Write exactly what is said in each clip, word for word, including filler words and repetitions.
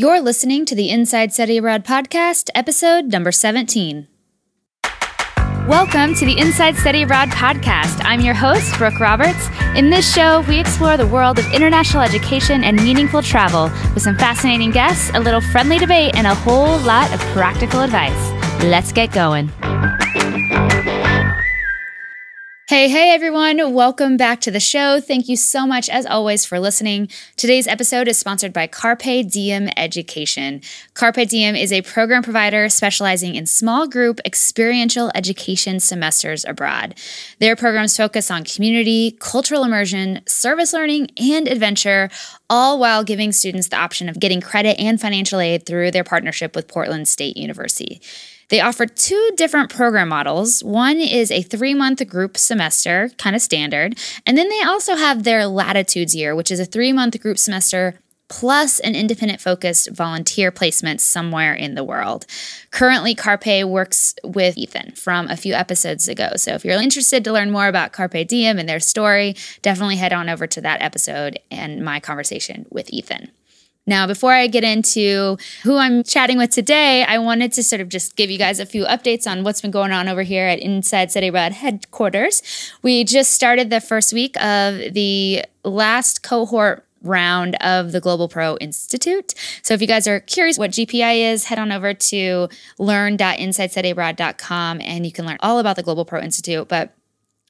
You're listening to the Inside Study Abroad podcast, episode number seventeen. Welcome to the Inside Study Abroad podcast. I'm your host, Brooke Roberts. In this show, we explore the world of international education and meaningful travel with some fascinating guests, a little friendly debate, and a whole lot of practical advice. Let's get going. Hey, hey, everyone. Welcome back to the show. Thank you so much, as always, for listening. Today's episode is sponsored by Carpe Diem Education. Carpe Diem is a program provider specializing in small group experiential education semesters abroad. Their programs focus on community, cultural immersion, service learning, and adventure, all while giving students the option of getting credit and financial aid through their partnership with Portland State University. They offer two different program models. One is a three-month group semester, kind of standard, and then they also have their Latitudes year, which is a three-month group semester plus an independent-focused volunteer placement somewhere in the world. Currently, Carpe works with Ethan from a few episodes ago, so if you're interested to learn more about Carpe Diem and their story, definitely head on over to that episode and my conversation with Ethan. Now, before I get into who I'm chatting with today, I wanted to sort of just give you guys a few updates on what's been going on over here at Inside Study Abroad headquarters. We just started the first week of the last cohort round of the Global Pro Institute. So if you guys are curious what G P I is, head on over to learn dot inside study abroad dot com and you can learn all about the Global Pro Institute. But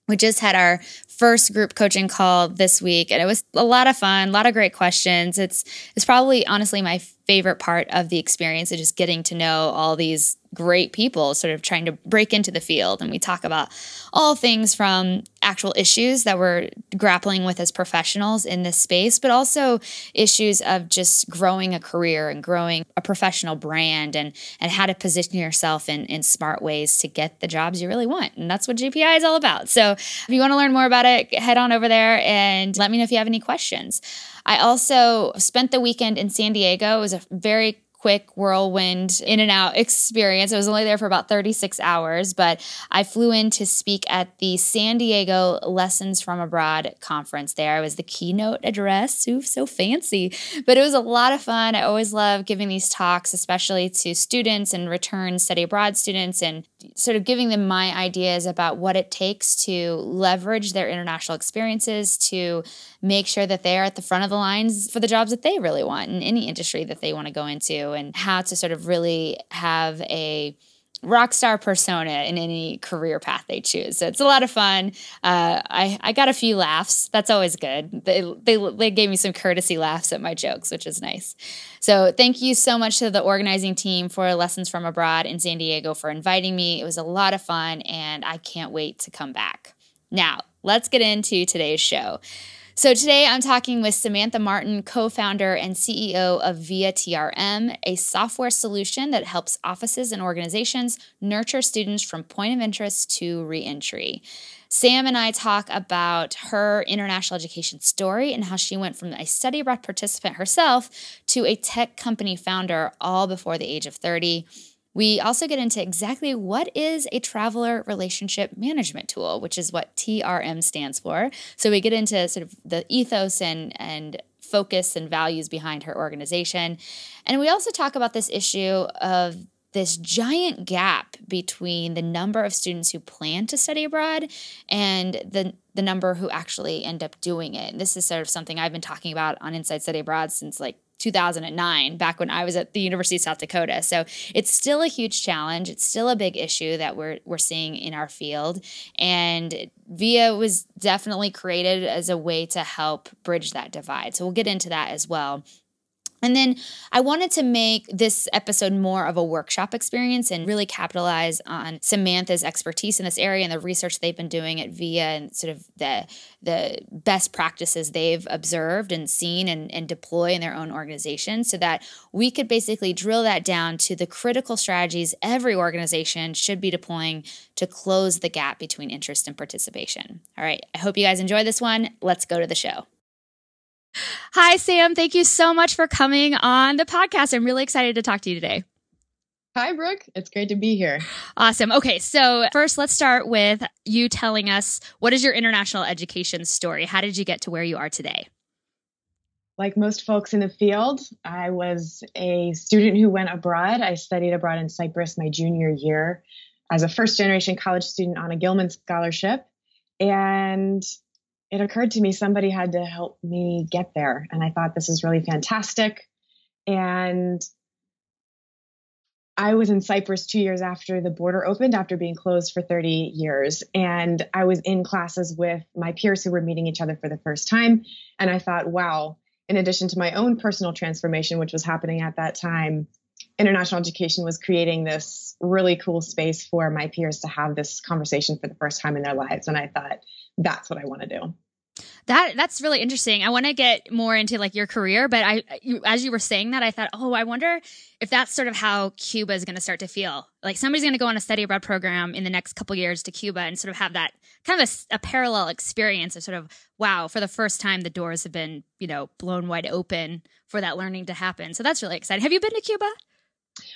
we just had our first group coaching call this week, and it was a lot of fun, a lot of great questions. It's it's probably honestly my favorite part of the experience, of just getting to know all these great people sort of trying to break into the field. And we talk about all things from actual issues that we're grappling with as professionals in this space, but also issues of just growing a career and growing a professional brand and and how to position yourself in, in smart ways to get the jobs you really want. And that's what G P I is all about. So if you want to learn more about it, head on over there and let me know if you have any questions. I also spent the weekend in San Diego. It was a very quick whirlwind in and out experience. I was only there for about thirty-six hours, but I flew in to speak at the San Diego Lessons from Abroad conference there. I was the keynote address. Ooh, so fancy. But it was a lot of fun. I always love giving these talks, especially to students and return study abroad students, and sort of giving them my ideas about what it takes to leverage their international experiences to make sure that they're at the front of the lines for the jobs that they really want in any industry that they want to go into, and how to sort of really have a rock star persona in any career path they choose. So it's a lot of fun. Uh, I, I got a few laughs. That's always good. They, they, they gave me some courtesy laughs at my jokes, which is nice. So thank you so much to the organizing team for Lessons from Abroad in San Diego for inviting me. It was a lot of fun, and I can't wait to come back. Now, let's get into today's show. So today I'm talking with Samantha Martin, co-founder and C E O of Via T R M, a software solution that helps offices and organizations nurture students from point of interest to reentry. Sam and I talk about her international education story and how she went from a study abroad participant herself to a tech company founder, all before the age of thirty. We also get into exactly what is a traveler relationship management tool, which is what T R M stands for. So we get into sort of the ethos and, and focus and values behind her organization. And we also talk about this issue of this giant gap between the number of students who plan to study abroad and the the number who actually end up doing it. And this is sort of something I've been talking about on Inside Study Abroad since like two thousand nine, back when I was at the University of South Dakota. So it's still a huge challenge. It's still a big issue that we're we're seeing in our field. And Via was definitely created as a way to help bridge that divide. So we'll get into that as well. And then I wanted to make this episode more of a workshop experience and really capitalize on Samantha's expertise in this area and the research they've been doing at Via, and sort of the the best practices they've observed and seen and, and deploy in their own organization, so that we could basically drill that down to the critical strategies every organization should be deploying to close the gap between interest and participation. All right, I hope you guys enjoy this one. Let's go to the show. Hi, Sam. Thank you so much for coming on the podcast. I'm really excited to talk to you today. Hi, Brooke. It's great to be here. Awesome. Okay, so first, let's start with you telling us, what is your international education story? How did you get to where you are today? Like most folks in the field, I was a student who went abroad. I studied abroad in Cyprus my junior year as a first-generation college student on a Gilman scholarship. And it occurred to me somebody had to help me get there. And I thought, this is really fantastic. And I was in Cyprus two years after the border opened, after being closed for thirty years. And I was in classes with my peers who were meeting each other for the first time. And I thought, wow. In addition to my own personal transformation, which was happening at that time, international education was creating this really cool space for my peers to have this conversation for the first time in their lives. And I thought, that's what I want to do. That that's really interesting. I want to get more into like your career, but I, you, as you were saying that, I thought, oh, I wonder if that's sort of how Cuba is going to start to feel. Like somebody's going to go on a study abroad program in the next couple years to Cuba and sort of have that kind of a, a parallel experience of sort of, wow, for the first time, the doors have been, you know, blown wide open for that learning to happen. So that's really exciting. Have you been to Cuba?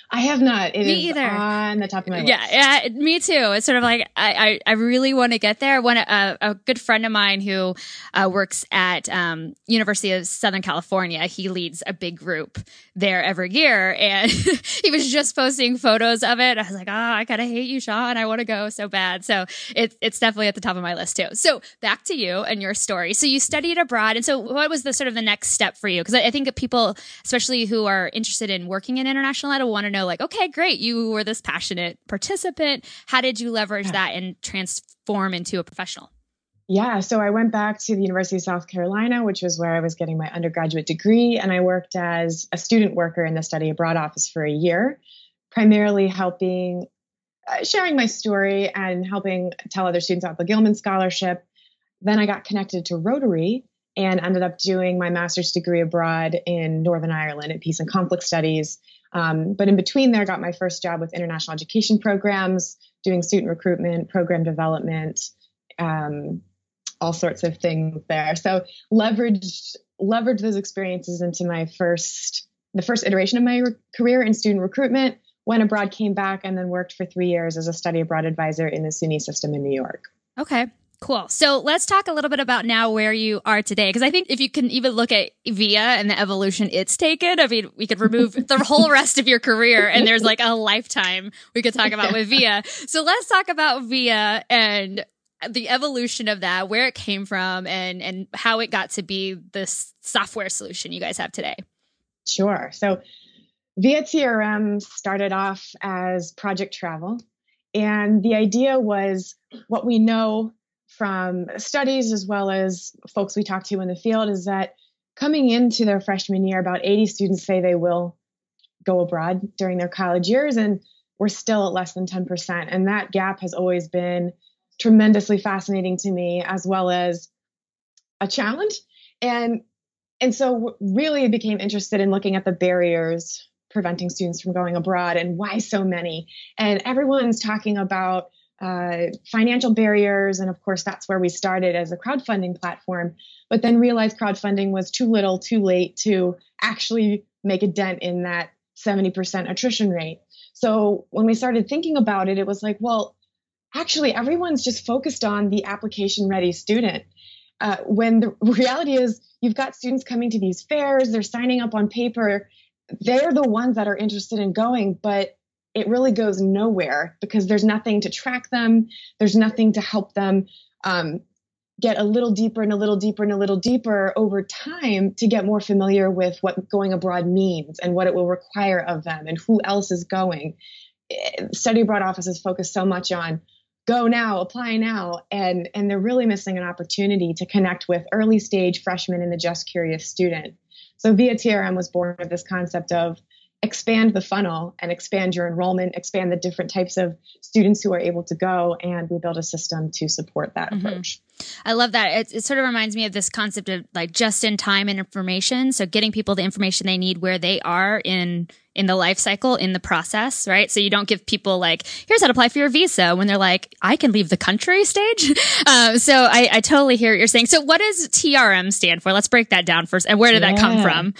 I have not. It me is either. On the top of my list. Yeah, yeah, me too. It's sort of like I, I, I really want to get there. One, uh, a good friend of mine who uh, works at um, University of Southern California, he leads a big group there every year, and he was just posting photos of it. I was like, oh, I kind of hate you, Sean. I want to go so bad. So it, it's definitely at the top of my list too. So back to you and your story. So you studied abroad, and so what was the sort of the next step for you? Because I, I think that people, especially who are interested in working in international ed, want to know like, okay, great. You were this passionate participant. How did you leverage that and transform into a professional? Yeah. So I went back to the University of South Carolina, which was where I was getting my undergraduate degree. And I worked as a student worker in the study abroad office for a year, primarily helping, uh, sharing my story and helping tell other students about the Gilman Scholarship. Then I got connected to Rotary and ended up doing my master's degree abroad in Northern Ireland at Peace and Conflict Studies. Um, but in between there, I got my first job with international education programs, doing student recruitment, program development, um, all sorts of things there. So leveraged, leveraged those experiences into my first, the first iteration of my re- career in student recruitment, went abroad, came back, and then worked for three years as a study abroad advisor in the SUNY system in New York. Okay. Cool. So let's talk a little bit about now where you are today, because I think if you can even look at V I A and the evolution it's taken, I mean, we could remove the whole rest of your career and there's like a lifetime we could talk about with V I A. So let's talk about V I A and the evolution of that, where it came from and, and how it got to be this software solution you guys have today. Sure. So Via T R M started off as Project Travel. And the idea was what we know from studies as well as folks we talk to in the field is that coming into their freshman year, about eighty students say they will go abroad during their college years, and we're still at less than ten percent. And that gap has always been tremendously fascinating to me as well as a challenge. And, and so really became interested in looking at the barriers preventing students from going abroad and why so many. And everyone's talking about Uh, financial barriers. And of course, that's where we started as a crowdfunding platform, but then realized crowdfunding was too little, too late to actually make a dent in that seventy percent attrition rate. So when we started thinking about it, it was like, well, actually, everyone's just focused on the application ready student. Uh, when the reality is you've got students coming to these fairs, they're signing up on paper. They're the ones that are interested in going, but it really goes nowhere because there's nothing to track them. There's nothing to help them um, get a little deeper and a little deeper and a little deeper over time to get more familiar with what going abroad means and what it will require of them and who else is going. Study abroad offices focus so much on go now, apply now, and, and they're really missing an opportunity to connect with early stage freshmen and the just curious student. So Via T R M was born of this concept of expand the funnel and expand your enrollment, expand the different types of students who are able to go, and we build a system to support that mm-hmm. approach. I love that. It, it sort of reminds me of this concept of like just in time and information. So getting people the information they need where they are in in the life cycle, in the process, right? So you don't give people like, here's how to apply for your visa when they're like, I can leave the country stage. Um, so I, I totally hear what you're saying. So what does T R M stand for? Let's break that down first. And where did yeah. that come from?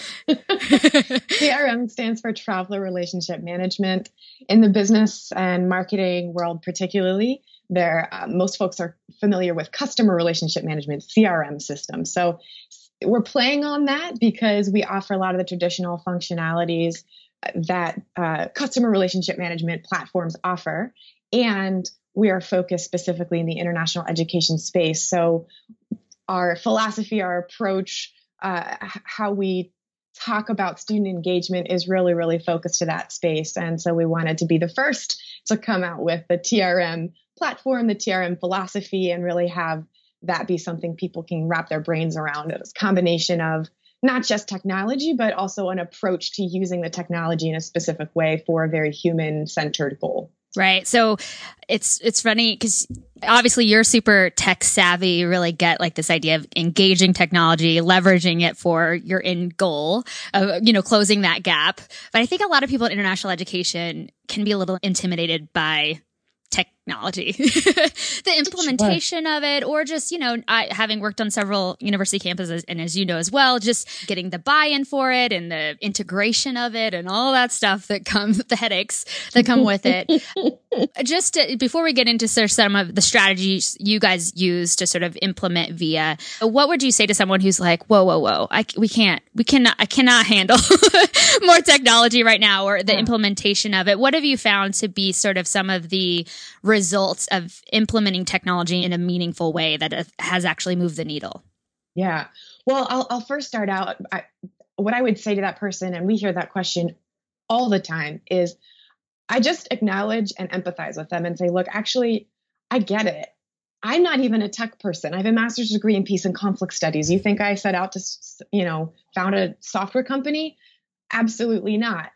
T R M stands for Traveler Relationship Management. In the business and marketing world particularly, there, uh, most folks are familiar with customer relationship management, C R M system. So we're playing on that because we offer a lot of the traditional functionalities that uh, customer relationship management platforms offer. And we are focused specifically in the international education space. So our philosophy, our approach, uh, how we talk about student engagement is really, really focused to that space. And so we wanted to be the first to come out with the T R M platform, the T R M philosophy, and really have that be something people can wrap their brains around. It's a combination of not just technology, but also an approach to using the technology in a specific way for a very human-centered goal. Right. So it's it's funny because obviously you're super tech savvy. You really get like this idea of engaging technology, leveraging it for your end goal, uh, you know, closing that gap. But I think a lot of people in international education can be a little intimidated by technology, the implementation sure. of it, or just, you know, I, having worked on several university campuses, and as you know as well, just getting the buy-in for it and the integration of it and all that stuff that comes, the headaches that come with it. Just to, before we get into sort of some of the strategies you guys use to sort of implement Via, what would you say to someone who's like, whoa, whoa, whoa, I, we can't, we cannot, I cannot handle more technology right now, or the yeah. implementation of it? What have you found to be sort of some of the results of implementing technology in a meaningful way that has actually moved the needle? Yeah. Well, I'll, I'll first start out. I, what I would say to that person, and we hear that question all the time, is I just acknowledge and empathize with them and say, look, actually, I get it. I'm not even a tech person. I have a master's degree in peace and conflict studies. You think I set out to, you know, found a software company? Absolutely not.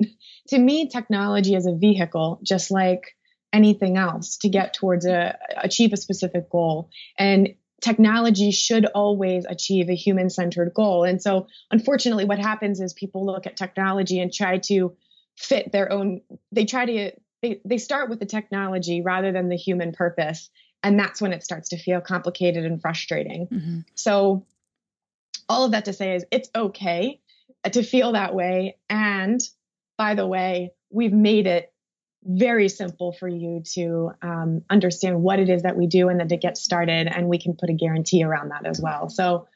To me, technology is a vehicle, just like anything else, to get towards a achieve a specific goal, and technology should always achieve a human-centered goal. And so, unfortunately, what happens is people look at technology and try to fit their own. They try to they they start with the technology rather than the human purpose, and that's when it starts to feel complicated and frustrating. Mm-hmm. So, all of that to say is it's okay to feel that way. And by the way, we've made it very simple for you to um, understand what it is that we do and then to get started. And we can put a guarantee around that as well. So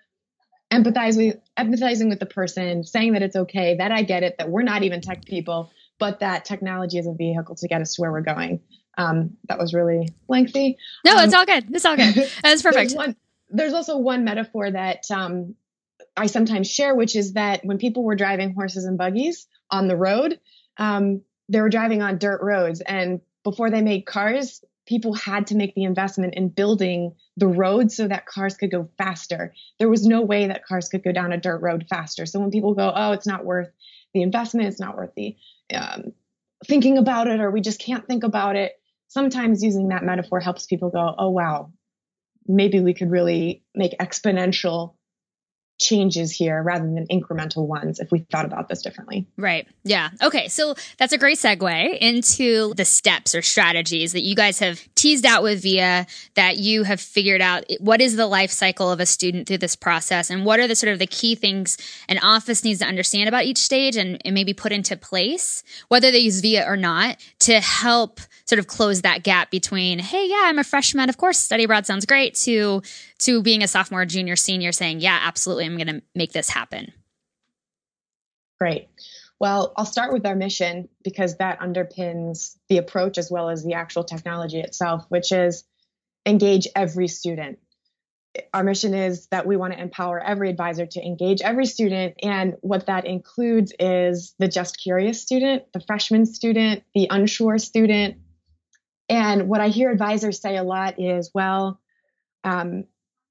empathize with, empathizing with the person, saying that it's okay, that I get it, that we're not even tech people, but that technology is a vehicle to get us to where we're going. Um, that was really lengthy. No, um, it's all good. It's all good. That's perfect. There's, one, there's also one metaphor that um, I sometimes share, which is that when people were driving horses and buggies on the road, um, they were driving on dirt roads, and before they made cars, people had to make the investment in building the roads so that cars could go faster. There was no way that cars could go down a dirt road faster. So when people go, oh, it's not worth the investment, it's not worth the um, thinking about it, or we just can't think about it, sometimes using that metaphor helps people go, oh, wow, maybe we could really make exponential changes here rather than incremental ones if we thought about this differently. Right. Yeah. Okay. So that's a great segue into the steps or strategies that you guys have teased out with Via, that you have figured out what is the life cycle of a student through this process, and what are the sort of the key things an office needs to understand about each stage and, and maybe put into place, whether they use Via or not, to help sort of close that gap between, hey, yeah, I'm a freshman, of course, study abroad sounds great, to to being a sophomore, junior, senior saying, yeah, absolutely, I'm going to make this happen. Great. Well, I'll start with our mission, because that underpins the approach as well as the actual technology itself, which is engage every student. Our mission is that we want to empower every advisor to engage every student. And what that includes is the just curious student, the freshman student, the unsure student. And what I hear advisors say a lot is, well, um,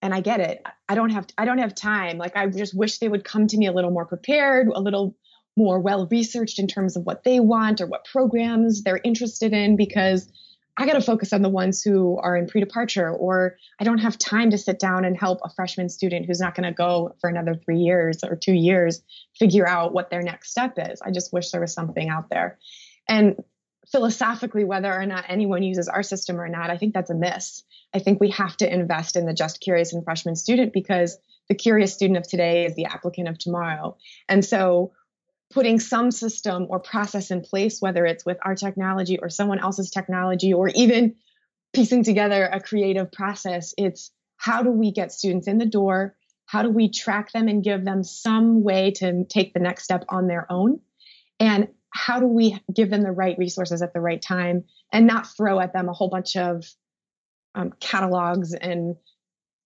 and I get it. I don't have, I don't have time. Like, I just wish they would come to me a little more prepared, a little more well-researched in terms of what they want or what programs they're interested in, because I got to focus on the ones who are in pre-departure, or I don't have time to sit down and help a freshman student who's not going to go for another three years or two years figure out what their next step is. I just wish there was something out there. And philosophically, whether or not anyone uses our system or not, I think that's a miss. I think we have to invest in the just curious and freshman student, because the curious student of today is the applicant of tomorrow. And so putting some system or process in place, whether it's with our technology or someone else's technology, or even piecing together a creative process, it's how do we get students in the door? How do we track them and give them some way to take the next step on their own? And how do we give them the right resources at the right time and not throw at them a whole bunch of um, catalogs and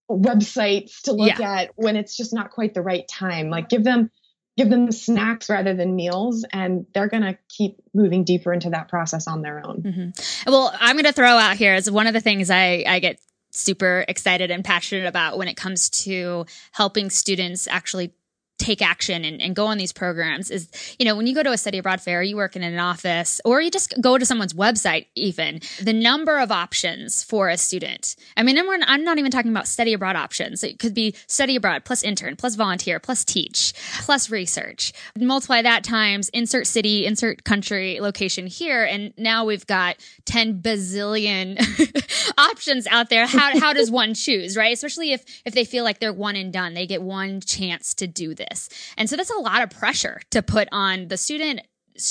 websites to look yeah. at when it's just not quite the right time? Like give them give them snacks rather than meals, and they're going to keep moving deeper into that process on their own. Mm-hmm. Well, I'm going to throw out here is one of the things I, I get super excited and passionate about when it comes to helping students actually take action and, and go on these programs is, you know, when you go to a study abroad fair, you work in an office, or you just go to someone's website, even the number of options for a student. I mean, and we're, I'm not even talking about study abroad options. It could be study abroad plus intern, plus volunteer, plus teach, plus research. Multiply that times insert city, insert country, location here. And now we've got ten bazillion options out there. How, how does one choose, right? Especially if, if they feel like they're one and done, they get one chance to do this. And so that's a lot of pressure to put on the student's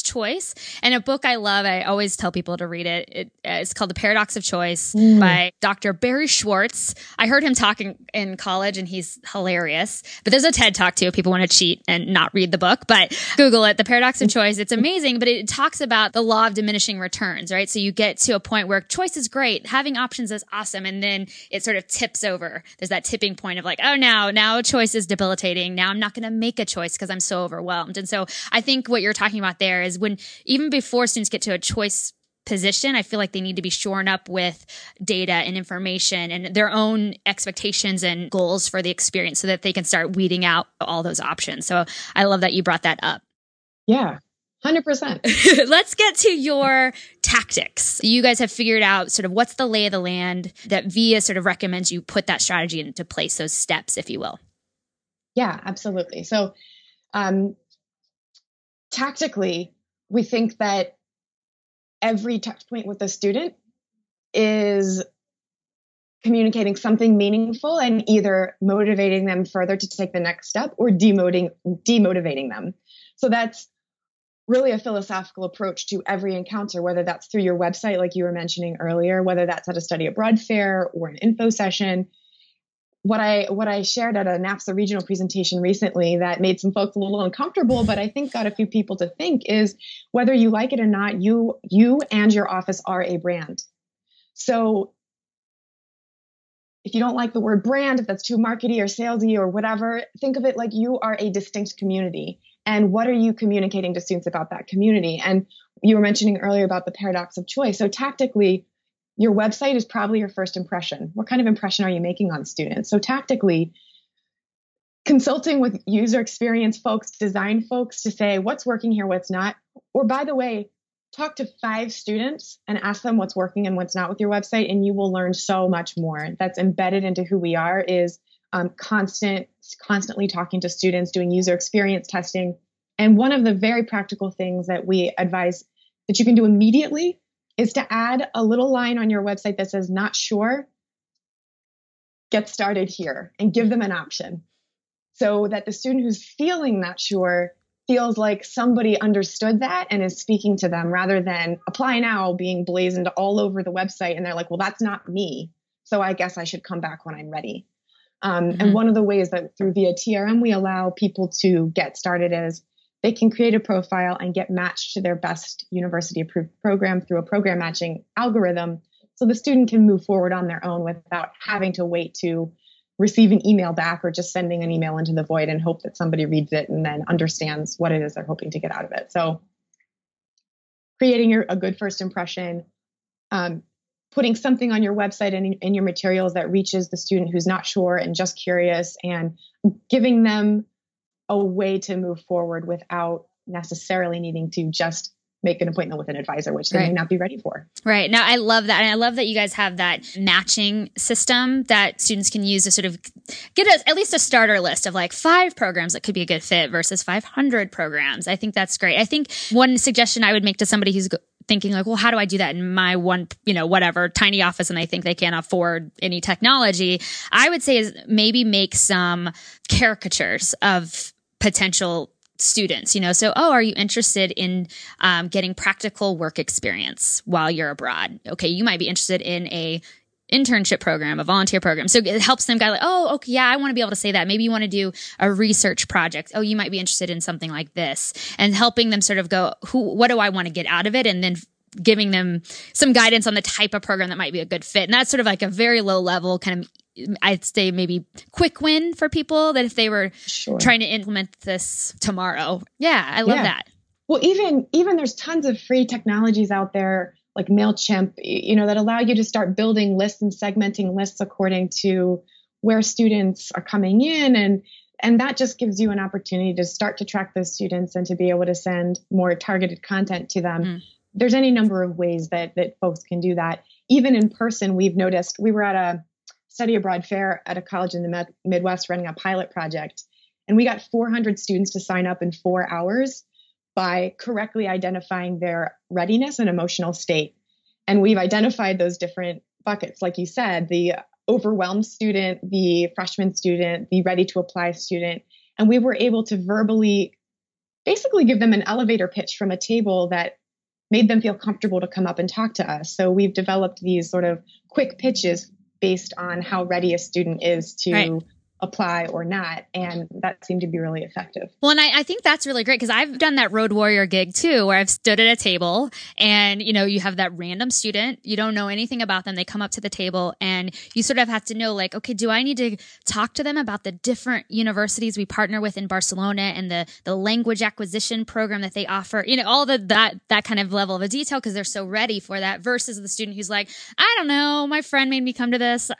choice. And a book I love, I always tell people to read it. it uh, it's called The Paradox of Choice mm. by Doctor Barry Schwartz. I heard him talking in college and he's hilarious, but there's a TED Talk too if people want to cheat and not read the book, but Google it, The Paradox of Choice. It's amazing, but it talks about the law of diminishing returns, right? So you get to a point where choice is great, having options is awesome. And then it sort of tips over. There's that tipping point of like, oh, now, now choice is debilitating. Now I'm not going to make a choice because I'm so overwhelmed. And so I think what you're talking about there is when even before students get to a choice position, I feel like they need to be shorn up with data and information and their own expectations and goals for the experience so that they can start weeding out all those options. So I love that you brought that up. Yeah, one hundred percent. Let's get to your tactics. You guys have figured out sort of what's the lay of the land that Via sort of recommends you put that strategy into place, those steps, if you will. Yeah, absolutely. So, um, tactically, we think that every touch point with a student is communicating something meaningful and either motivating them further to take the next step or demoting, demotivating them. So that's really a philosophical approach to every encounter, whether that's through your website, like you were mentioning earlier, whether that's at a study abroad fair or an info session. What I what I shared at a NAFSA regional presentation recently that made some folks a little uncomfortable, but I think got a few people to think is whether you like it or not, you you and your office are a brand. So if you don't like the word brand, if that's too markety or salesy or whatever, think of it like you are a distinct community. And what are you communicating to students about that community? And you were mentioning earlier about the paradox of choice. So tactically, your website is probably your first impression. What kind of impression are you making on students? So tactically, consulting with user experience folks, design folks to say what's working here, what's not. Or by the way, talk to five students and ask them what's working and what's not with your website, and you will learn so much more. That's embedded into who we are is um, constant, constantly talking to students, doing user experience testing. And one of the very practical things that we advise that you can do immediately is to add a little line on your website that says, not sure, get started here, and give them an option so that the student who's feeling not sure feels like somebody understood that and is speaking to them rather than apply now being blazoned all over the website. And they're like, well, that's not me. So I guess I should come back when I'm ready. Um, mm-hmm. And one of the ways that through Via T R M, we allow people to get started is they can create a profile and get matched to their best university-approved program through a program matching algorithm so the student can move forward on their own without having to wait to receive an email back or just sending an email into the void and hope that somebody reads it and then understands what it is they're hoping to get out of it. So creating your, a good first impression, um, putting something on your website and in, in your materials that reaches the student who's not sure and just curious, and giving them a way to move forward without necessarily needing to just make an appointment with an advisor, which they right. may not be ready for. Right. Now, I love that. And I love that you guys have that matching system that students can use to sort of get a, at least a starter list of like five programs that could be a good fit versus five hundred programs. I think that's great. I think one suggestion I would make to somebody who's go- thinking like, well, how do I do that in my one, you know, whatever tiny office, and they think they can't afford any technology, I would say is maybe make some caricatures of potential students, you know, so, oh, are you interested in um, getting practical work experience while you're abroad? Okay, you might be interested in a internship program, a volunteer program. So it helps them guide, like, oh, okay, yeah, I want to be able to say that. Maybe you want to do a research project. Oh, you might be interested in something like this, and helping them sort of go, who, what do I want to get out of it? And then giving them some guidance on the type of program that might be a good fit. And that's sort of like a very low level kind of, I'd say maybe quick win for people that if they were sure. trying to implement this tomorrow. Yeah, I love yeah. that. Well, even, even there's tons of free technologies out there like MailChimp, you know, that allow you to start building lists and segmenting lists according to where students are coming in. And, and that just gives you an opportunity to start to track those students and to be able to send more targeted content to them. Mm. There's any number of ways that, that folks can do that. Even in person, we've noticed, we were at a study abroad fair at a college in the med- Midwest running a pilot project, and we got four hundred students to sign up in four hours by correctly identifying their readiness and emotional state. And we've identified those different buckets, like you said, the overwhelmed student, the freshman student, the ready to apply student. And we were able to verbally basically give them an elevator pitch from a table that made them feel comfortable to come up and talk to us. So we've developed these sort of quick pitches based on how ready a student is to right. apply or not. And that seemed to be really effective. Well, and I, I think that's really great, because I've done that road warrior gig too, where I've stood at a table and, you know, you have that random student, you don't know anything about them. They come up to the table and you sort of have to know, like, okay, do I need to talk to them about the different universities we partner with in Barcelona and the, the language acquisition program that they offer, you know, all the, that, that kind of level of a detail, because they're so ready for that, versus the student who's like, I don't know, my friend made me come to this.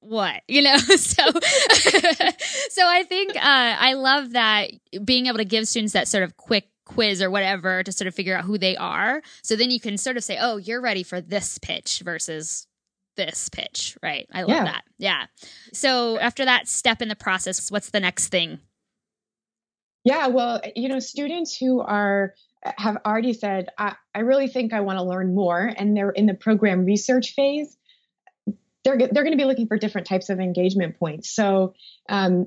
What, you know? So so I think uh, I love that, being able to give students that sort of quick quiz or whatever to sort of figure out who they are. So then you can sort of say, oh, you're ready for this pitch versus this pitch, right? I love yeah. that. Yeah. So after that step in the process, what's the next thing? Yeah, well, you know, students who are have already said, I, I really think I want to learn more, and they're in the program research phase, They're, they're going to be looking for different types of engagement points. So, um,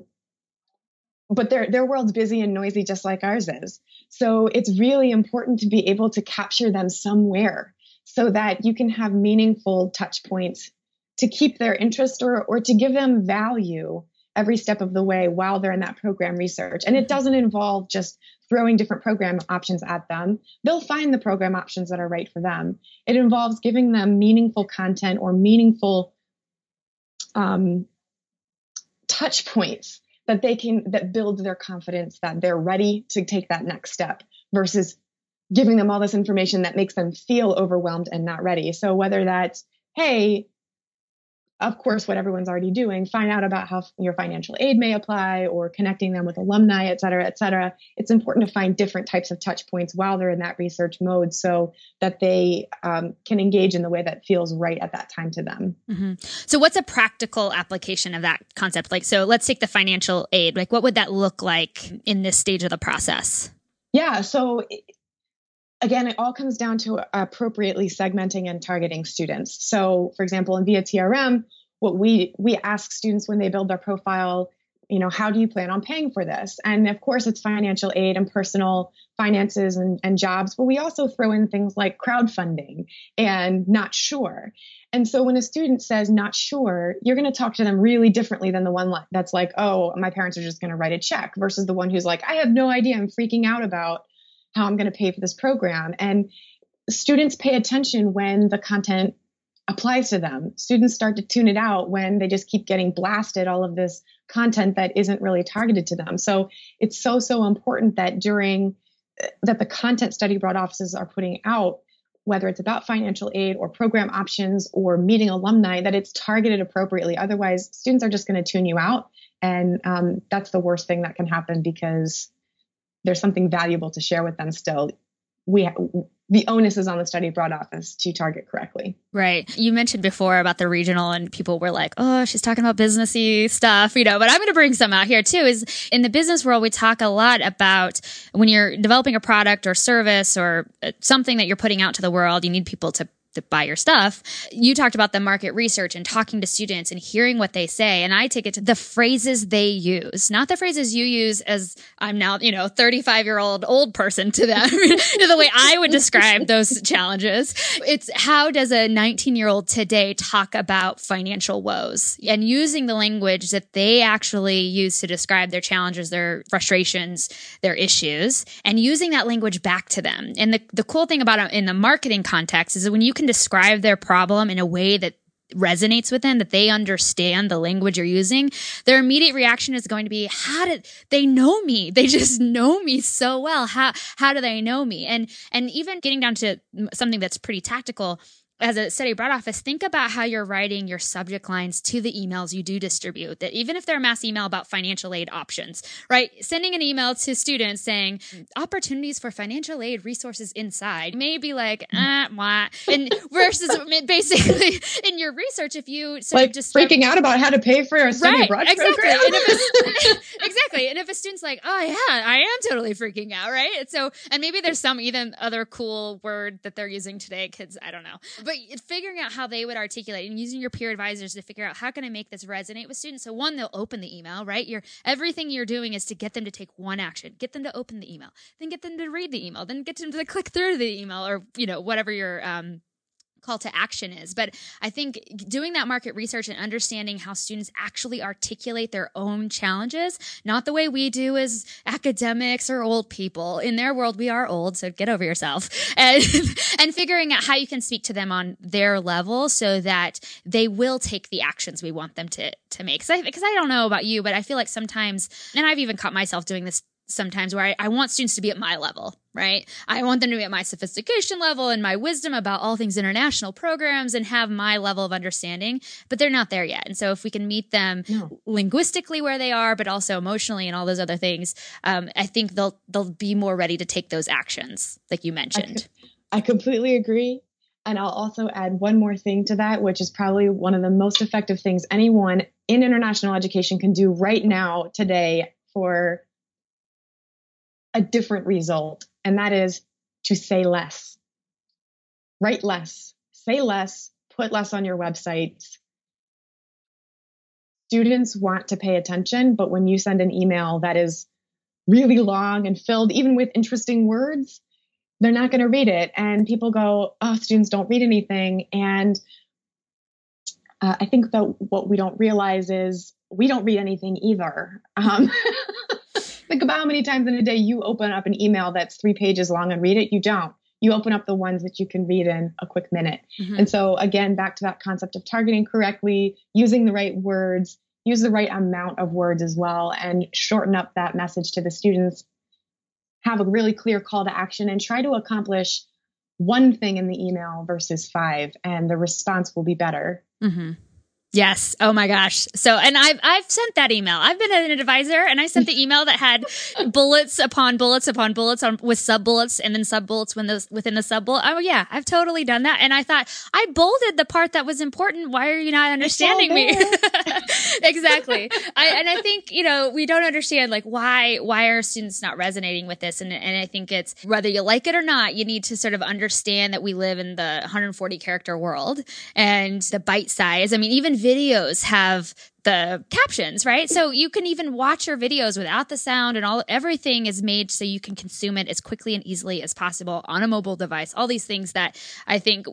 but their their world's busy and noisy, just like ours is. So it's really important to be able to capture them somewhere so that you can have meaningful touch points to keep their interest or or to give them value every step of the way while they're in that program research. And it doesn't involve just throwing different program options at them. They'll find the program options that are right for them. It involves giving them meaningful content or meaningful Um, touch points that they can, that build their confidence that they're ready to take that next step, versus giving them all this information that makes them feel overwhelmed and not ready. So whether that's, hey, of course, what everyone's already doing, find out about how your financial aid may apply, or connecting them with alumni, et cetera, et cetera. It's important to find different types of touch points while they're in that research mode so that they um, can engage in the way that feels right at that time to them. Mm-hmm. So what's a practical application of that concept? Like, so let's take the financial aid. Like, what would that look like in this stage of the process? Yeah. So again, it all comes down to appropriately segmenting and targeting students. So, for example, in Via T R M, what we we ask students when they build their profile, you know, how do you plan on paying for this? And of course, it's financial aid and personal finances and, and jobs, but we also throw in things like crowdfunding and not sure. And so, when a student says not sure, you're going to talk to them really differently than the one that's like, oh, my parents are just going to write a check, versus the one who's like, I have no idea, I'm freaking out about how I'm going to pay for this program. And students pay attention when the content applies to them. Students start to tune it out when they just keep getting blasted all of this content that isn't really targeted to them. So it's so, so important that during that the content study abroad offices are putting out, whether it's about financial aid or program options or meeting alumni, that it's targeted appropriately. Otherwise, students are just going to tune you out. And um, that's the worst thing that can happen, because there's something valuable to share with them still. We ha- the onus is on the study abroad office to target correctly. Right. You mentioned before about the regional, and people were like, oh, she's talking about businessy stuff, you know, but I'm going to bring some out here too. Is in the business world, we talk a lot about when you're developing a product or service or something that you're putting out to the world, you need people to to buy your stuff, you talked about the market research and talking to students and hearing what they say. And I take it to the phrases they use, not the phrases you use as I'm now, you know, thirty-five year old old person to them, to the way I would describe those challenges. It's how does a nineteen year old today talk about financial woes and using the language that they actually use to describe their challenges, their frustrations, their issues, and using that language back to them. And the, the cool thing about it in the marketing context is that when you can describe their problem in a way that resonates with them, that they understand the language you're using, their immediate reaction is going to be, how did they know me? They just know me so well. How how do they know me? And and even getting down to something that's pretty tactical, as a study abroad office, think about how you're writing your subject lines to the emails you do distribute, that even if they're a mass email about financial aid options, right? Sending an email to students saying opportunities for financial aid resources inside may be like, uh, why? And versus basically in your research, if you sort like of just freaking out about how to pay for your study right, abroad exactly. program. And if exactly. And if a student's like, oh yeah, I am totally freaking out, right? And so, and maybe there's some even other cool word that they're using today, kids, I don't know. But But figuring out how they would articulate and using your peer advisors to figure out how can I make this resonate with students. So one, they'll open the email, right? You're, everything you're doing is to get them to take one action, get them to open the email, then get them to read the email, then get them to click through the email or, you know, whatever your um, call to action is. But I think doing that market research and understanding how students actually articulate their own challenges, not the way we do as academics or old people. In their world, we are old, so get over yourself. And, and figuring out how you can speak to them on their level so that they will take the actions we want them to, to make. Because I, I don't know about you, but I feel like sometimes, and I've even caught myself doing this sometimes, where I, I want students to be at my level, right? I want them to be at my sophistication level and my wisdom about all things international programs and have my level of understanding, but they're not there yet. And so if we can meet them no. linguistically where they are, but also emotionally and all those other things, um, I think they'll they'll be more ready to take those actions like you mentioned. I, I completely agree. And I'll also add one more thing to that, which is probably one of the most effective things anyone in international education can do right now today for a different result. And that is to say less, write less, say less, put less on your websites. Students want to pay attention, but when you send an email that is really long and filled, even with interesting words, they're not going to read it. And people go, oh, students don't read anything. And uh, I think that what we don't realize is we don't read anything either. Um, Think about how many times in a day you open up an email that's three pages long and read it. You don't. You open up the ones that you can read in a quick minute. Mm-hmm. And so again, back to that concept of targeting correctly, using the right words, use the right amount of words as well, and shorten up that message to the students. Have a really clear call to action and try to accomplish one thing in the email versus five, and the response will be better. Mm-hmm. Yes. Oh my gosh. So, and I've, I've sent that email. I've been an advisor and I sent the email that had bullets upon bullets upon bullets on, with sub bullets and then sub bullets when those within the sub bullet. Oh yeah, I've totally done that. And I thought I bolded the part that was important. Why are you not understanding me? Exactly. I, and I think, you know, we don't understand like why, why are students not resonating with this? And, and I think it's whether you like it or not, you need to sort of understand that we live in the one hundred forty character world and the bite size. I mean, even videos have the captions, right? So you can even watch your videos without the sound and all, everything is made so you can consume it as quickly and easily as possible on a mobile device. All these things that I think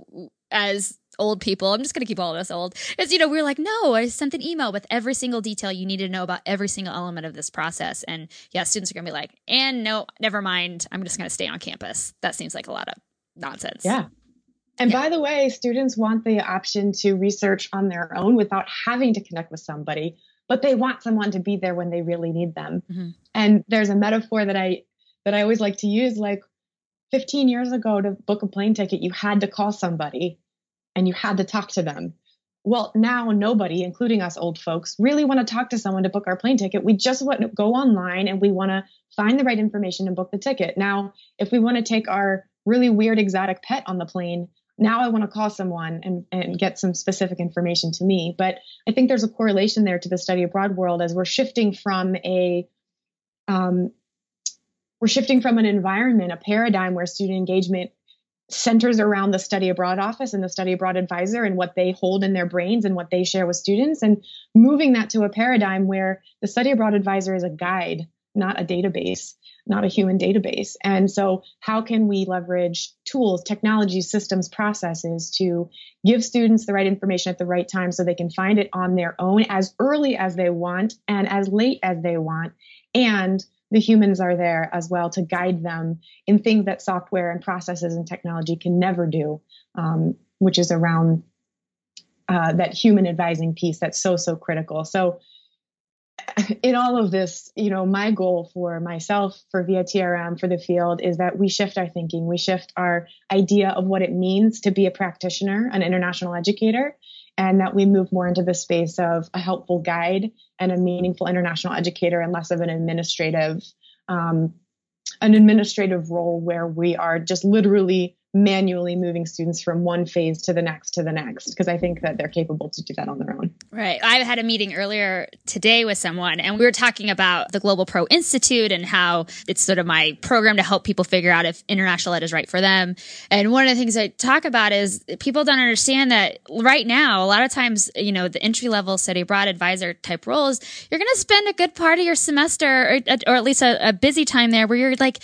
as old people, I'm just going to keep all of us old, is, you know, we're like, no, I sent an email with every single detail you need to know about every single element of this process. And yeah, students are going to be like, and no, never mind. I'm just going to stay on campus. That seems like a lot of nonsense. Yeah. And yeah. By the way, students want the option to research on their own without having to connect with somebody, but they want someone to be there when they really need them. Mm-hmm. And there's a metaphor that I that I always like to use, like fifteen years ago to book a plane ticket, you had to call somebody and you had to talk to them. Well, now nobody, including us old folks, really want to talk to someone to book our plane ticket. We just want to go online and we want to find the right information and book the ticket. Now, if we want to take our really weird exotic pet on the plane, now I want to call someone and, and get some specific information to me. But I think there's a correlation there to the study abroad world as we're shifting from a, um, we're shifting from an environment, a paradigm where student engagement centers around the study abroad office and the study abroad advisor and what they hold in their brains and what they share with students, and moving that to a paradigm where the study abroad advisor is a guide, not a database, not a human database. And so how can we leverage tools, technology, systems, processes to give students the right information at the right time so they can find it on their own as early as they want and as late as they want. And the humans are there as well to guide them in things that software and processes and technology can never do, um, which is around uh, that human advising piece that's so, so critical. So in all of this, you know, my goal for myself, for Via T R M, for the field is that we shift our thinking, we shift our idea of what it means to be a practitioner, an international educator, and that we move more into the space of a helpful guide and a meaningful international educator and less of an administrative, um, an administrative role where we are just literally manually moving students from one phase to the next to the next, because I think that they're capable to do that on their own. Right. I had a meeting earlier today with someone, and we were talking about the Global Pro Institute and how it's sort of my program to help people figure out if international ed is right for them. And one of the things I talk about is people don't understand that right now, a lot of times, you know, the entry level study abroad advisor type roles, you're going to spend a good part of your semester or, or at least a, a busy time there where you're like,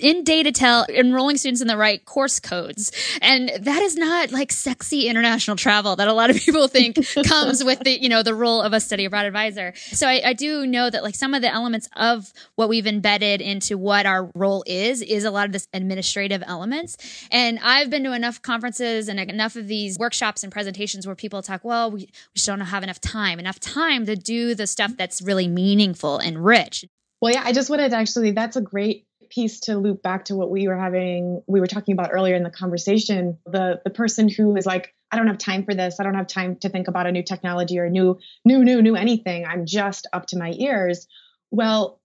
in Datatel, enrolling students in the right course codes. And that is not like sexy international travel that a lot of people think comes with the, you know, the role of a study abroad advisor. So I, I do know that like some of the elements of what we've embedded into what our role is, is a lot of this administrative elements. And I've been to enough conferences and enough of these workshops and presentations where people talk, well, we, we just don't have enough time, enough time to do the stuff that's really meaningful and rich. Well, yeah, I just wanted to actually, that's a great piece to loop back to what we were having, we were talking about earlier in the conversation, the the person who is like, I don't have time for this. I don't have time to think about a new technology or new, new, new, new anything. I'm just up to my ears. Well,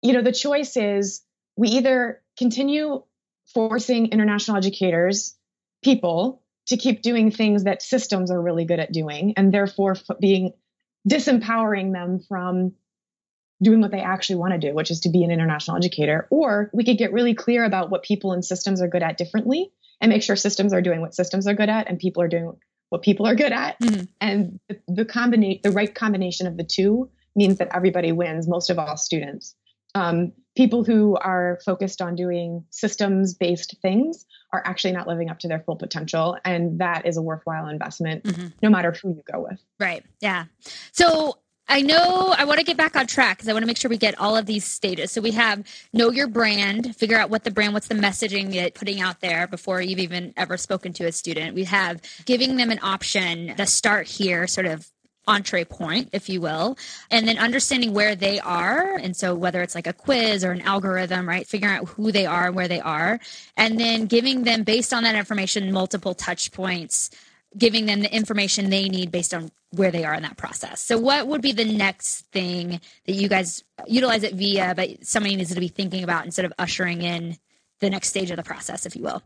you know, the choice is we either continue forcing international educators, people, to keep doing things that systems are really good at doing, and therefore being disempowering them from doing what they actually want to do, which is to be an international educator, or we could get really clear about what people and systems are good at differently and make sure systems are doing what systems are good at and people are doing what people are good at. Mm-hmm. And the, the, combina- the right combination of the two means that everybody wins, most of all students. Um, people who are focused on doing systems-based things are actually not living up to their full potential. And that is a worthwhile investment, mm-hmm. no matter who you go with. Right. Yeah. So I know I want to get back on track because I want to make sure we get all of these stages. So we have know your brand, figure out what the brand, what's the messaging that putting out there before you've even ever spoken to a student. We have giving them an option to start here, sort of entree point, if you will, and then understanding where they are. And so whether it's like a quiz or an algorithm, right, figuring out who they are and where they are, and then giving them based on that information, multiple touch points, giving them the information they need based on where they are in that process. So what would be the next thing that you guys utilize at Via, but somebody needs to be thinking about instead of ushering in the next stage of the process, if you will?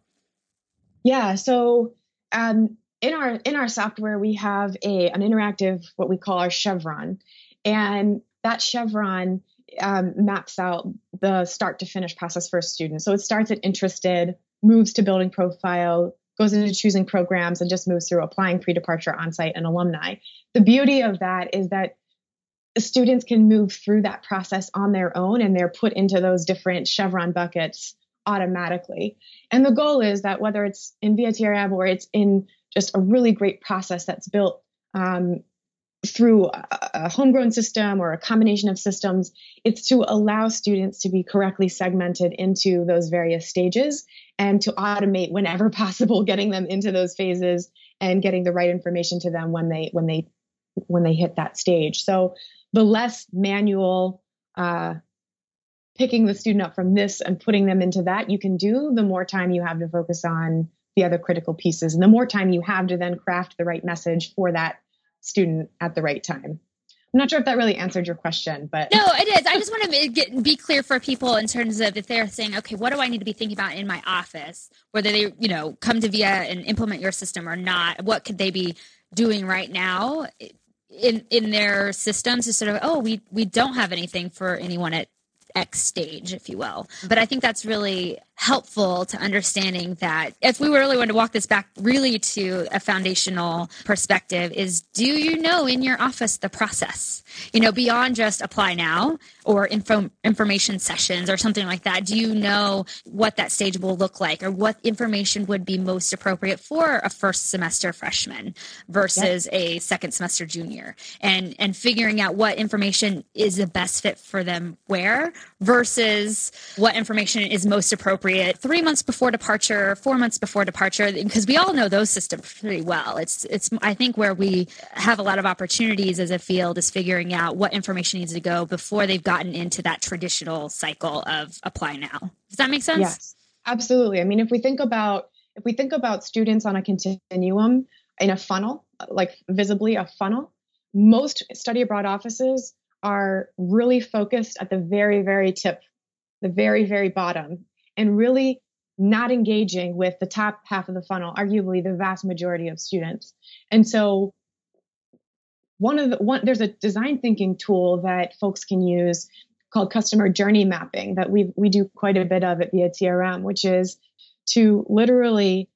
Yeah. So um, in our, in our software, we have a, an interactive, what we call our chevron, and that chevron um, maps out the start to finish process for a student. So it starts at interested, moves to building profile, goes into choosing programs, and just moves through applying, pre-departure, on-site, and alumni. The beauty of that is that students can move through that process on their own, and they're put into those different chevron buckets automatically. And the goal is that whether it's in Via T R M or it's in just a really great process that's built um, through a, a homegrown system or a combination of systems, it's to allow students to be correctly segmented into those various stages and to automate whenever possible, getting them into those phases and getting the right information to them when they, when they, when they hit that stage. So the less manual, uh, picking the student up from this and putting them into that you can do, the more time you have to focus on the other critical pieces and the more time you have to then craft the right message for that student at the right time. I'm not sure if that really answered your question, but no, it is. I just want to get, be clear for people in terms of if they're saying, okay, what do I need to be thinking about in my office, whether they, you know, come to Via and implement your system or not, what could they be doing right now in, in their systems to sort of, oh, we, we don't have anything for anyone at X stage, if you will. But I think that's really helpful to understanding that if we really want to walk this back really to a foundational perspective is, do you know in your office the process, you know, beyond just apply now or info information sessions or something like that? Do you know what that stage will look like or what information would be most appropriate for a first semester freshman versus yep. a second semester junior, and, and figuring out what information is the best fit for them where versus what information is most appropriate three months before departure, four months before departure, because we all know those systems pretty well. It's, it's, I think where we have a lot of opportunities as a field is figuring out what information needs to go before they've gotten into that traditional cycle of apply now. Does that make sense? Yes, absolutely. I mean, if we think about, if we think about students on a continuum in a funnel, like visibly a funnel, most study abroad offices are really focused at the very, very tip, the very, very bottom, and really not engaging with the top half of the funnel, arguably the vast majority of students. And so one of the, one, there's a design thinking tool that folks can use called customer journey mapping that we we do quite a bit of at Via T R M, which is to literally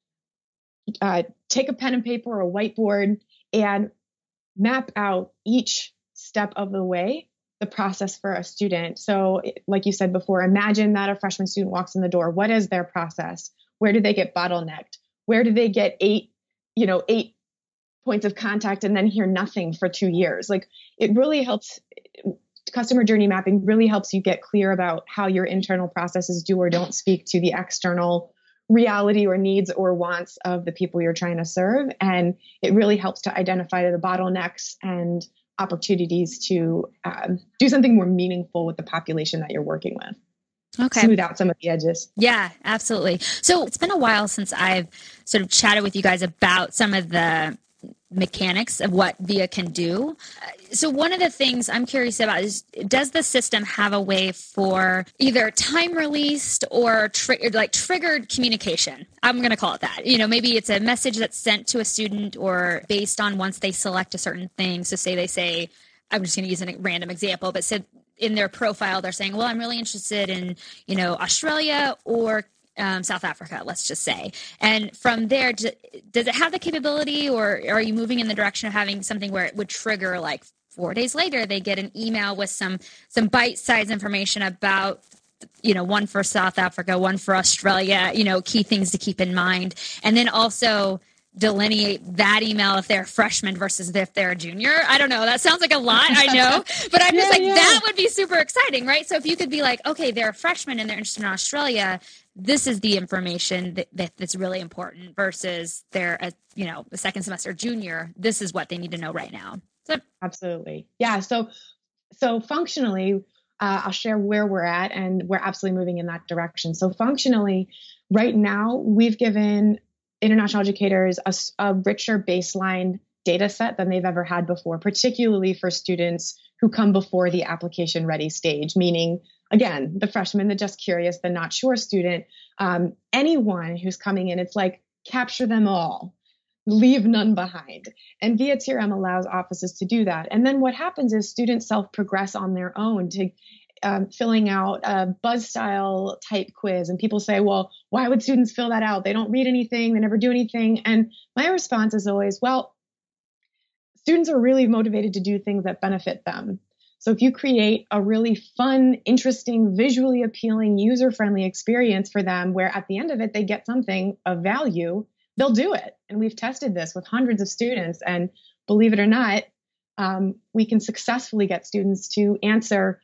uh, take a pen and paper or a whiteboard and map out each step of the way, the process for a student. So like you said before, imagine that a freshman student walks in the door. What is their process? Where do they get bottlenecked? Where do they get eight, you know, eight points of contact and then hear nothing for two years? Like it really helps. Customer journey mapping really helps you get clear about how your internal processes do or don't speak to the external reality or needs or wants of the people you're trying to serve. And it really helps to identify the bottlenecks and opportunities to um, do something more meaningful with the population that you're working with. Okay. Smooth out some of the edges. Yeah, absolutely. So it's been a while since I've sort of chatted with you guys about some of the mechanics of what Via can do. So one of the things I'm curious about is, does the system have a way for either time released or tri- like triggered communication? I'm going to call it that. You know, maybe it's a message that's sent to a student or based on once they select a certain thing. So say they say, I'm just going to use a random example, but said in their profile, they're saying, well, I'm really interested in, you know, Australia or Um, South Africa, let's just say. And from there, does it have the capability, or are you moving in the direction of having something where it would trigger, like four days later, they get an email with some some bite-sized information about, you know, one for South Africa, one for Australia, you know, key things to keep in mind. And then also delineate that email if they're a freshman versus if they're a junior. I don't know. That sounds like a lot, I know, but I'm just yeah, like, yeah. that would be super exciting, right? So if you could be like, okay, they're a freshman and they're interested in Australia, this is the information that, that that's really important versus they're a, you know, a second semester junior. This is what they need to know right now. So. Absolutely. Yeah. So, so functionally, uh, I'll share where we're at, and we're absolutely moving in that direction. So functionally right now we've given international educators a, a richer baseline data set than they've ever had before, particularly for students who come before the application ready stage, meaning again, the freshman, the just curious, the not sure student, um, anyone who's coming in, it's like, capture them all, leave none behind. And Via T R M allows offices to do that. And then what happens is students self-progress on their own to um, filling out a buzz style type quiz. And people say, well, why would students fill that out? They don't read anything. They never do anything. And my response is always, well, students are really motivated to do things that benefit them. So if you create a really fun, interesting, visually appealing, user-friendly experience for them where at the end of it, they get something of value, they'll do it. And we've tested this with hundreds of students. And believe it or not, um, we can successfully get students to answer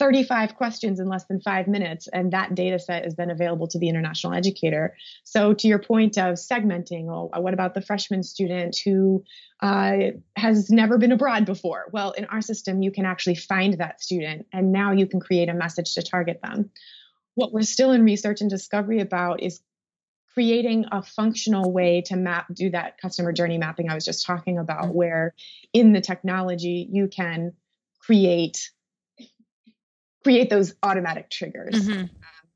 thirty-five questions in less than five minutes. And that data set is then available to the international educator. So to your point of segmenting, oh, what about the freshman student who uh, has never been abroad before? Well, in our system, you can actually find that student, and now you can create a message to target them. What we're still in research and discovery about is creating a functional way to map, do that customer journey mapping I was just talking about, where in the technology you can create create those automatic triggers. Mm-hmm. Um,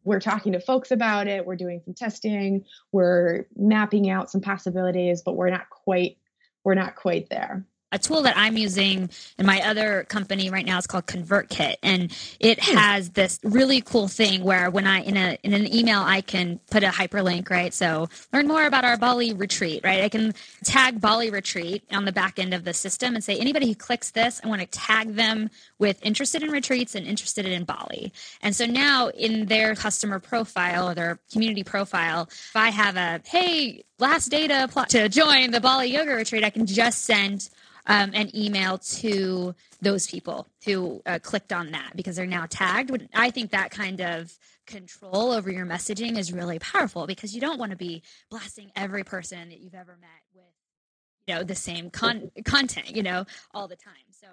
we're talking to folks about it. We're doing some testing. We're mapping out some possibilities, but we're not quite, we're not quite there. a tool that I'm using in my other company right now is called ConvertKit, and it has this really cool thing where when I in a in an email I can put a hyperlink, right? So learn more about our Bali retreat, right? I can tag Bali retreat on the back end of the system and say anybody who clicks this, I want to tag them with interested in retreats and interested in Bali. And so now in their customer profile or their community profile, if I have a hey, last day to apply to join the Bali yoga retreat, I can just send um, an email to those people who uh, clicked on that because they're now tagged. I think that kind of control over your messaging is really powerful because you don't want to be blasting every person that you've ever met with, you know, the same con- content, you know, all the time. So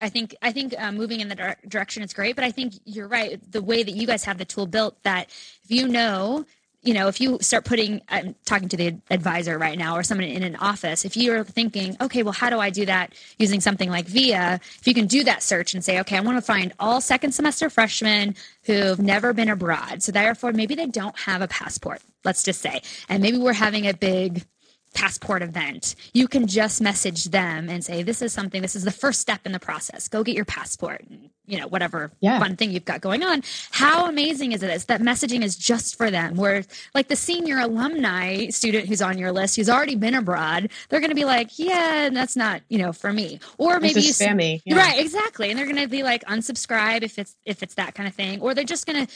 I think I think uh, moving in the dire- direction is great, but I think you're right. The way that you guys have the tool built, that if you know, you know, if you start putting, I'm talking to the advisor right now or someone in an office, if you're thinking, okay, well, how do I do that using something like Via? If you can do that search and say, okay, I want to find all second semester freshmen who've never been abroad. So therefore, maybe they don't have a passport, let's just say, and maybe we're having a big passport event. You can just message them and say, this is something, this is the first step in the process. Go get your passport and, you know, whatever yeah. fun thing you've got going on. How amazing is it? It's that messaging is just for them, where like the senior alumni student who's on your list, who's already been abroad, they're going to be like, yeah, that's not, you know, for me. Or maybe you spammy. Yeah. Right. Exactly. And they're going to be like, unsubscribe if it's, if it's that kind of thing, or they're just going to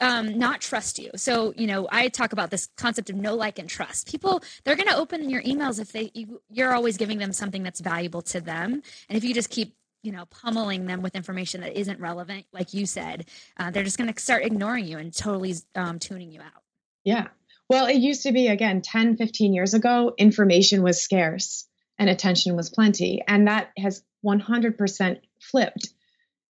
Um, not trust you. So, you know, I talk about this concept of know, like, and trust. People, they're going to open your emails if they, you, you're always giving them something that's valuable to them. And if you just keep, you know, pummeling them with information that isn't relevant, like you said, uh, they're just going to start ignoring you and totally um, tuning you out. Yeah. Well, it used to be, again, ten, fifteen years ago, information was scarce and attention was plenty. And that has one hundred percent flipped.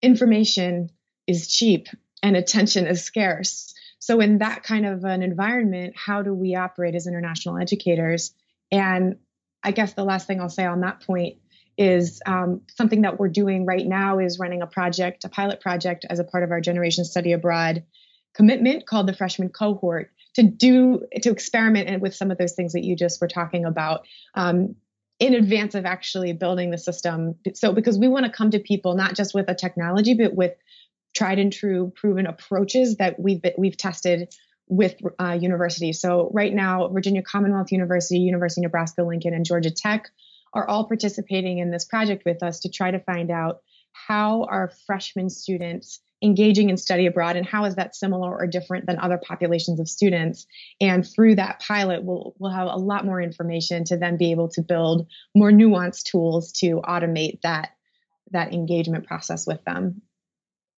Information is cheap and attention is scarce. So in that kind of an environment, how do we operate as international educators? And I guess the last thing I'll say on that point is um, something that we're doing right now is running a project, a pilot project as a part of our Generation Study Abroad commitment called the Freshman Cohort to do, to experiment with some of those things that you just were talking about um, in advance of actually building the system. So because we want to come to people, not just with a technology, but with tried and true proven approaches that we've we've tested with uh, universities. So right now, Virginia Commonwealth University, University of Nebraska-Lincoln, and Georgia Tech are all participating in this project with us to try to find out how are freshman students engaging in study abroad and how is that similar or different than other populations of students. And through that pilot, we'll, we'll have a lot more information to then be able to build more nuanced tools to automate that, that engagement process with them.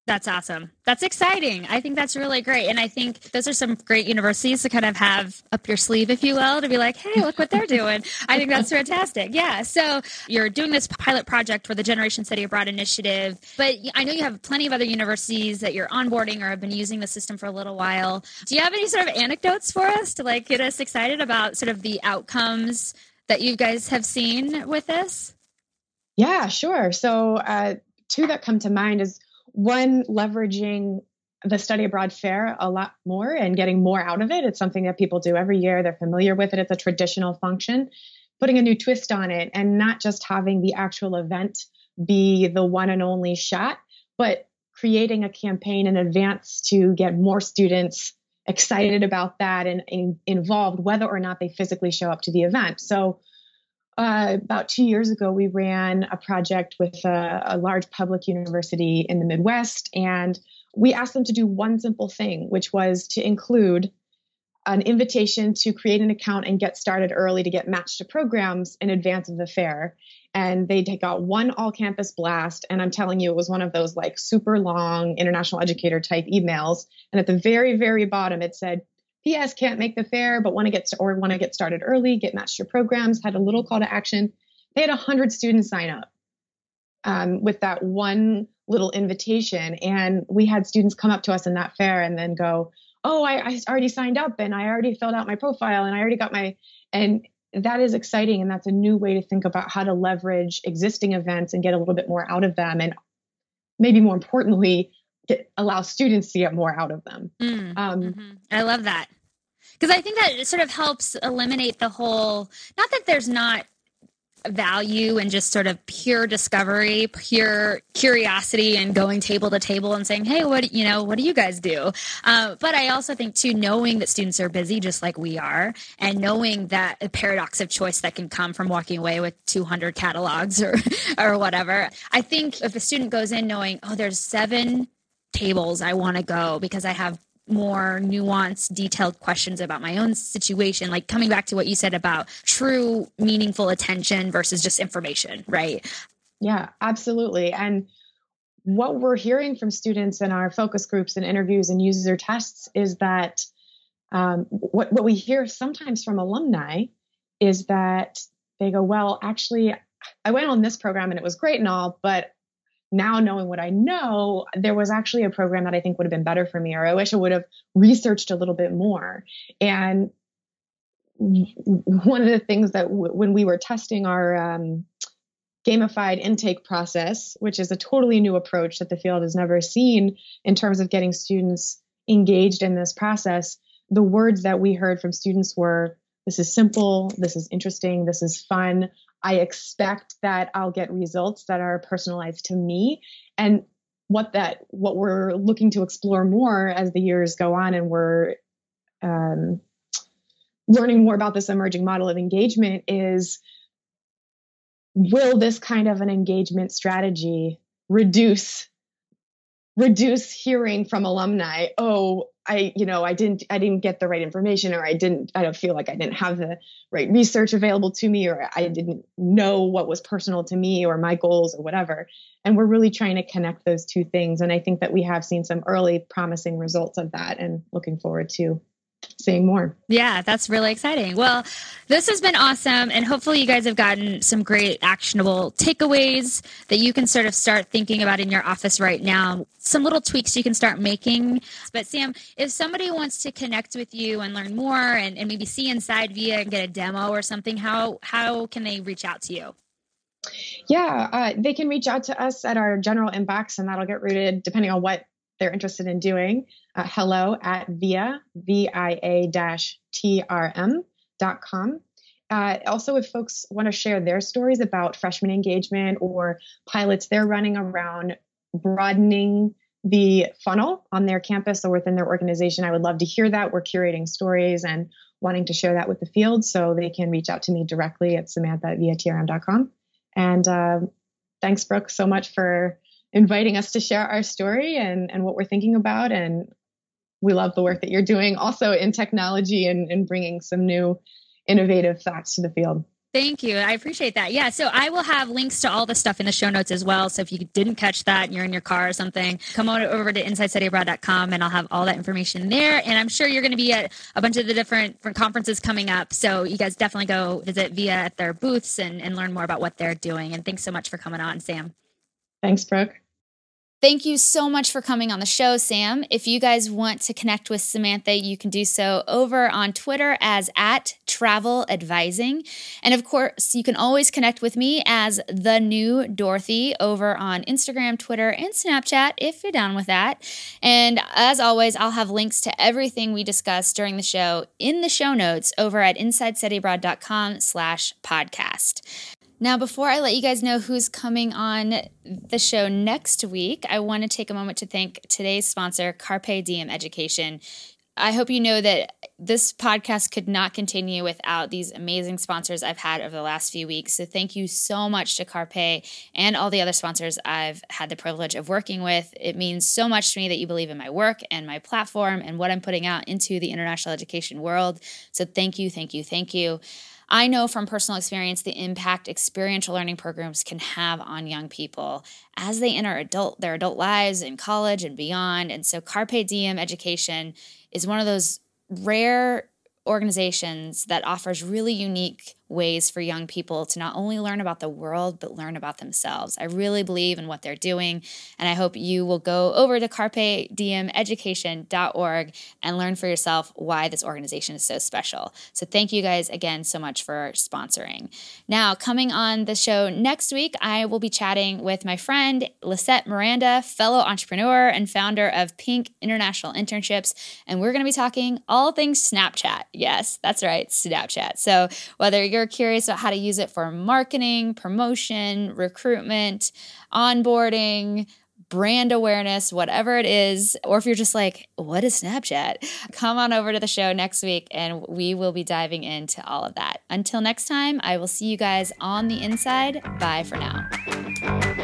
That's awesome. That's exciting. I think that's really great. And I think those are some great universities to kind of have up your sleeve, if you will, to be like, hey, look what they're doing. I think that's fantastic. Yeah. So you're doing this pilot project for the Generation Study Abroad initiative, but I know you have plenty of other universities that you're onboarding or have been using the system for a little while. Do you have any sort of anecdotes for us to like get us excited about sort of the outcomes that you guys have seen with this? Yeah, sure. So uh, two that come to mind is, one, leveraging the study abroad fair a lot more and getting more out of it. It's something that people do every year. They're familiar with it. It's a traditional function, putting a new twist on it and not just having the actual event be the one and only shot, but creating a campaign in advance to get more students excited about that and, and involved, whether or not they physically show up to the event. So Uh, about two years ago, we ran a project with a, a large public university in the Midwest, and we asked them to do one simple thing, which was to include an invitation to create an account and get started early to get matched to programs in advance of the fair. And they got one all-campus blast, and I'm telling you, it was one of those like super long international educator type emails. And at the very, very bottom, it said, P S can't make the fair, but want to get to, or want to get started early, get matched your programs, had a little call to action. They had one hundred students sign up um, with that one little invitation. And we had students come up to us in that fair and then go, oh, I, I already signed up and I already filled out my profile and I already got my, and that is exciting. And that's a new way to think about how to leverage existing events and get a little bit more out of them. And maybe more importantly, to allow students to get more out of them. Mm, um, mm-hmm. I love that. Because I think that it sort of helps eliminate the whole, not that there's not value and just sort of pure discovery, pure curiosity, and going table to table and saying, hey, what, you know, what do you guys do? Uh, but I also think too, knowing that students are busy just like we are, and knowing that a paradox of choice that can come from walking away with two hundred catalogs or, or whatever. I think if a student goes in knowing, oh, there's seven tables I want to go because I have more nuanced, detailed questions about my own situation, like coming back to what you said about true, meaningful attention versus just information, right? Yeah, absolutely. And what we're hearing from students in our focus groups and interviews and user tests is that um, what, what we hear sometimes from alumni is that they go, well, actually, I went on this program and it was great and all, but now knowing what I know, there was actually a program that I think would have been better for me, or I wish I would have researched a little bit more. And one of the things that w- when we were testing our um, gamified intake process, which is a totally new approach that the field has never seen in terms of getting students engaged in this process, the words that we heard from students were, this is simple, this is interesting, this is fun. I expect that I'll get results that are personalized to me. And what that, what we're looking to explore more as the years go on and we're um, learning more about this emerging model of engagement is, will this kind of an engagement strategy reduce reduce hearing from alumni, oh, I, you know, I didn't, I didn't get the right information, or I didn't, I don't feel like I didn't have the right research available to me, or I didn't know what was personal to me or my goals or whatever. And we're really trying to connect those two things. And I think that we have seen some early promising results of that, and looking forward to seeing more. Yeah, that's really exciting. Well, this has been awesome. And hopefully you guys have gotten some great actionable takeaways that you can sort of start thinking about in your office right now. Some little tweaks you can start making. But Sam, if somebody wants to connect with you and learn more and, and maybe see inside Via and get a demo or something, how, how can they reach out to you? Yeah, uh, they can reach out to us at our general inbox, and that'll get routed depending on what they're interested in doing, uh, hello at via, V I A T R M dot com. Uh, also, if folks want to share their stories about freshman engagement or pilots they're running around broadening the funnel on their campus or within their organization, I would love to hear that. We're curating stories and wanting to share that with the field, so they can reach out to me directly at Samantha at via T R M dot com. And uh, thanks, Brooke, so much for inviting us to share our story and, and what we're thinking about. And we love the work that you're doing also in technology and, and bringing some new innovative thoughts to the field. Thank you. I appreciate that. Yeah. So I will have links to all the stuff in the show notes as well. So if you didn't catch that and you're in your car or something, come on over to inside study abroad dot com and I'll have all that information there. And I'm sure you're going to be at a bunch of the different, different conferences coming up. So you guys definitely go visit Via at their booths and, and learn more about what they're doing. And thanks so much for coming on, Sam. Thanks, Brooke. Thank you so much for coming on the show, Sam. If you guys want to connect with Samantha, you can do so over on Twitter as at Travel Advising. And of course, you can always connect with me as The New Dorothy over on Instagram, Twitter, and Snapchat if you're down with that. And as always, I'll have links to everything we discussed during the show in the show notes over at inside study abroad dot com slash podcast. Now, before I let you guys know who's coming on the show next week, I want to take a moment to thank today's sponsor, Carpe Diem Education. I hope you know that this podcast could not continue without these amazing sponsors I've had over the last few weeks. So thank you so much to Carpe and all the other sponsors I've had the privilege of working with. It means so much to me that you believe in my work and my platform and what I'm putting out into the international education world. So thank you, thank you, thank you. I know from personal experience the impact experiential learning programs can have on young people as they enter adult their adult lives in college and beyond. And so Carpe Diem Education is one of those rare organizations that offers really unique ways for young people to not only learn about the world, but learn about themselves. I really believe in what they're doing, and I hope you will go over to carpe diem education dot org and learn for yourself why this organization is so special. So thank you guys again so much for sponsoring. Now, coming on the show next week, I will be chatting with my friend Lisette Miranda, fellow entrepreneur and founder of Pink International Internships, and we're going to be talking all things Snapchat. Yes, that's right, Snapchat. So whether you're They're curious about how to use it for marketing, promotion, recruitment, onboarding, brand awareness, whatever it is. Or if you're just like, what is Snapchat? Come on over to the show next week and we will be diving into all of that. Until next time, I will see you guys on the inside. Bye for now.